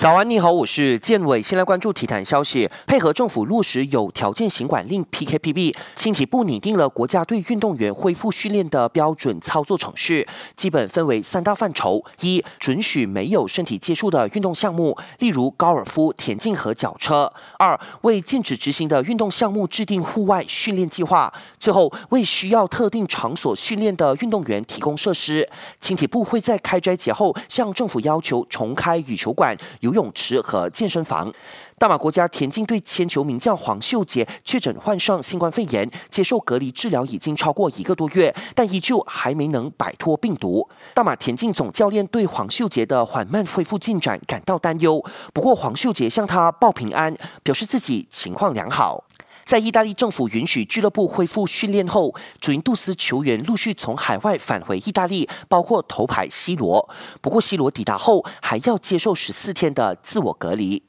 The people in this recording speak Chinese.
早安，你好，我是建伟。先来关注体坛消息，配合政府落实有条件行管令 PKPB， 青体部拟定了国家对运动员恢复训练的标准操作程序，基本分为三大范畴：一、准许没有身体接触的运动项目，例如高尔夫、田径和脚车；二、为禁止执行的运动项目制定户外训练计划；最后，为需要特定场所训练的运动员提供设施。青体部会在开斋节后向政府要求重开羽球馆、游泳池和健身房。大马国家田径队铅球名将黄秀杰确诊患上新冠肺炎，接受隔离治疗已经超过1个多月，但依旧还没能摆脱病毒。大马田径总教练对黄秀杰的缓慢恢复进展感到担忧，不过黄秀杰向他报平安，表示自己情况良好。在意大利政府允许俱乐部恢复训练后，祖云杜斯球员陆续从海外返回意大利，包括头牌C罗。不过C罗抵达后还要接受14天的自我隔离。